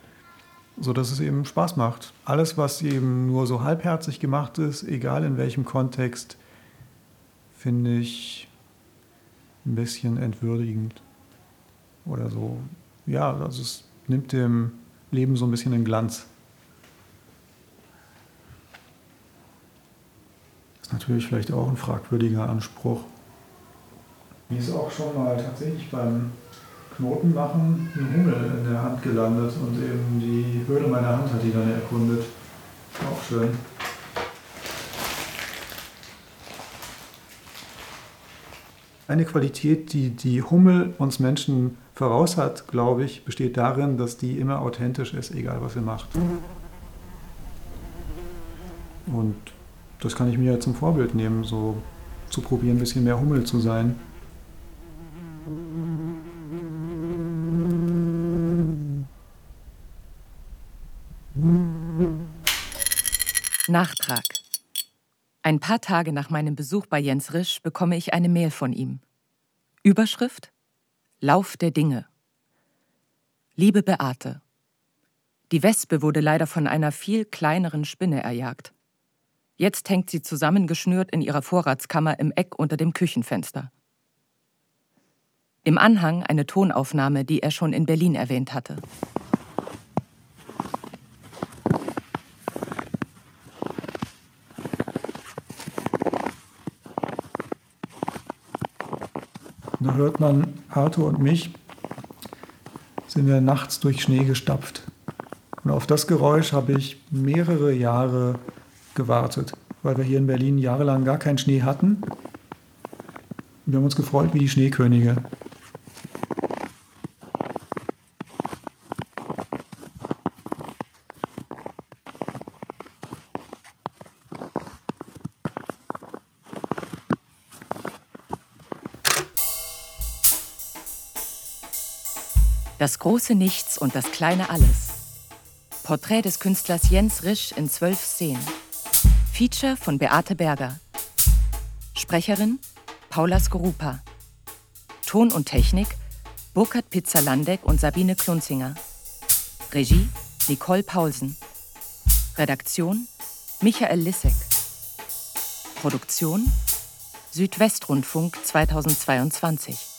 sodass es eben Spaß macht. Alles, was eben nur so halbherzig gemacht ist, egal in welchem Kontext, finde ich ein bisschen entwürdigend oder so. Ja, also es nimmt dem Leben so ein bisschen den Glanz. Das ist natürlich vielleicht auch ein fragwürdiger Anspruch. Mir ist auch schon mal tatsächlich beim Knotenmachen ein Hummel in der Hand gelandet und eben die Höhle meiner Hand hat die dann erkundet. Auch schön. Eine Qualität, die die Hummel uns Menschen voraus hat, glaube ich, besteht darin, dass die immer authentisch ist, egal was sie macht. Und das kann ich mir zum Vorbild nehmen, so zu probieren, ein bisschen mehr Hummel zu sein. Nachtrag. Ein paar Tage nach meinem Besuch bei Jens Risch bekomme ich eine Mail von ihm. Überschrift: Lauf der Dinge. Liebe Beate, die Wespe wurde leider von einer viel kleineren Spinne erjagt. Jetzt hängt sie zusammengeschnürt in ihrer Vorratskammer im Eck unter dem Küchenfenster. Im Anhang eine Tonaufnahme, die er schon in Berlin erwähnt hatte. Da hört man Arthur und mich, sind wir nachts durch Schnee gestapft. Und auf das Geräusch habe ich mehrere Jahre gewartet, weil wir hier in Berlin jahrelang gar keinen Schnee hatten. Wir haben uns gefreut wie die Schneekönige. Das große Nichts und das kleine Alles. Porträt des Künstlers Jens Risch in 12 Szenen. Feature von Beate Berger. Sprecherin Paula Skorupa. Ton und Technik Burkhard Pizzalandek und Sabine Klunzinger. Regie Nicole Paulsen. Redaktion Michael Lissek. Produktion Südwestrundfunk 2022.